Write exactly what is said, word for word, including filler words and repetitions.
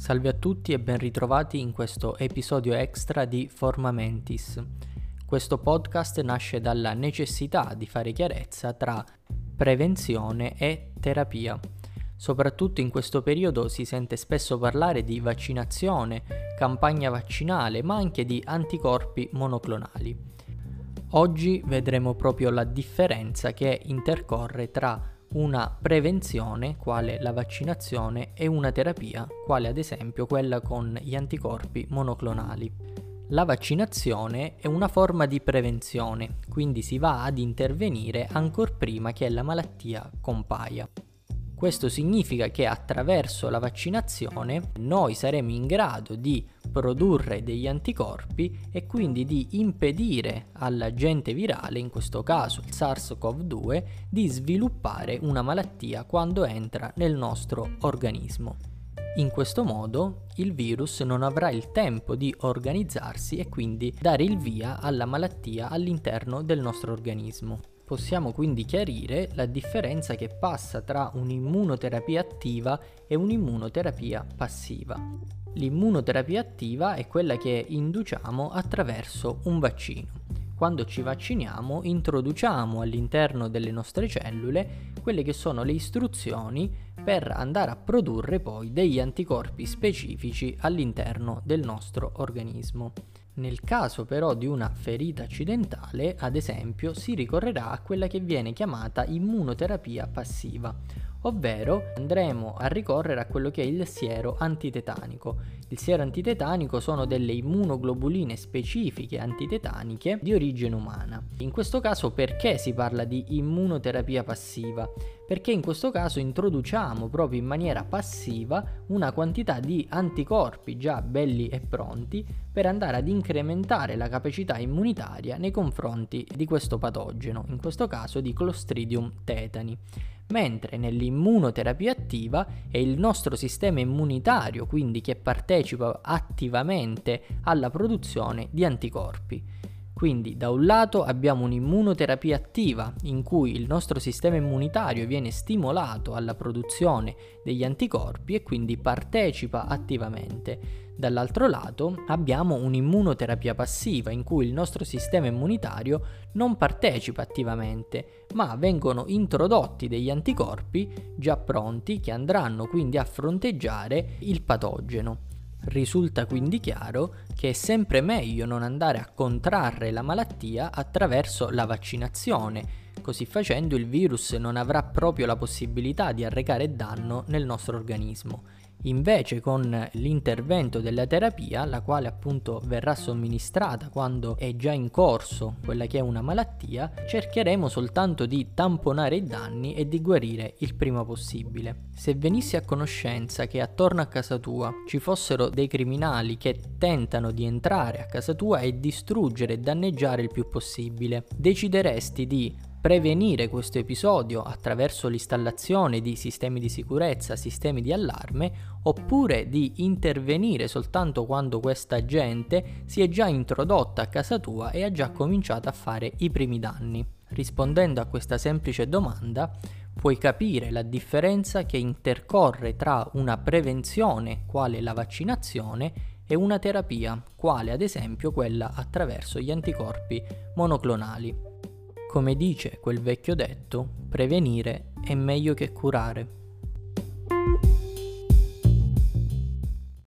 Salve a tutti e ben ritrovati in questo episodio extra di Forma mentis. Questo podcast nasce dalla necessità di fare chiarezza tra prevenzione e terapia. Soprattutto in questo periodo si sente spesso parlare di vaccinazione, campagna vaccinale, ma anche di anticorpi monoclonali. Oggi vedremo proprio la differenza che intercorre tra una prevenzione, quale la vaccinazione, e una terapia, quale ad esempio quella con gli anticorpi monoclonali. La vaccinazione è una forma di prevenzione, quindi si va ad intervenire ancor prima che la malattia compaia. Questo significa che attraverso la vaccinazione noi saremo in grado di produrre degli anticorpi e quindi di impedire all'agente virale, in questo caso il SARS-CoV due, di sviluppare una malattia quando entra nel nostro organismo. In questo modo il virus non avrà il tempo di organizzarsi e quindi dare il via alla malattia all'interno del nostro organismo. Possiamo quindi chiarire la differenza che passa tra un'immunoterapia attiva e un'immunoterapia passiva. L'immunoterapia attiva è quella che induciamo attraverso un vaccino. Quando ci vacciniamo introduciamo all'interno delle nostre cellule quelle che sono le istruzioni per andare a produrre poi degli anticorpi specifici all'interno del nostro organismo. Nel caso però di una ferita accidentale, ad esempio, si ricorrerà a quella che viene chiamata immunoterapia passiva, ovvero andremo a ricorrere a quello che è il siero antitetanico. Il siero antitetanico sono delle immunoglobuline specifiche antitetaniche di origine umana. In questo caso perché si parla di immunoterapia passiva? Perché in questo caso introduciamo proprio in maniera passiva una quantità di anticorpi già belli e pronti per andare ad incrementare la capacità immunitaria nei confronti di questo patogeno, in questo caso di Clostridium tetani. Mentre nell'immunoterapia attiva è il nostro sistema immunitario, quindi, che partecipa attivamente alla produzione di anticorpi. Quindi da un lato abbiamo un'immunoterapia attiva in cui il nostro sistema immunitario viene stimolato alla produzione degli anticorpi e quindi partecipa attivamente. Dall'altro lato abbiamo un'immunoterapia passiva in cui il nostro sistema immunitario non partecipa attivamente, ma vengono introdotti degli anticorpi già pronti che andranno quindi a fronteggiare il patogeno. Risulta quindi chiaro che è sempre meglio non andare a contrarre la malattia attraverso la vaccinazione. Così facendo il virus non avrà proprio la possibilità di arrecare danno nel nostro organismo. Invece con l'intervento della terapia, la quale appunto verrà somministrata quando è già in corso quella che è una malattia, cercheremo soltanto di tamponare i danni e di guarire il prima possibile. Se venissi a conoscenza che attorno a casa tua ci fossero dei criminali che tentano di entrare a casa tua e distruggere e danneggiare il più possibile, decideresti di prevenire questo episodio attraverso l'installazione di sistemi di sicurezza, sistemi di allarme, oppure di intervenire soltanto quando questa gente si è già introdotta a casa tua e ha già cominciato a fare i primi danni? Rispondendo a questa semplice domanda, puoi capire la differenza che intercorre tra una prevenzione, quale la vaccinazione, e una terapia, quale ad esempio quella attraverso gli anticorpi monoclonali. Come dice quel vecchio detto, prevenire è meglio che curare.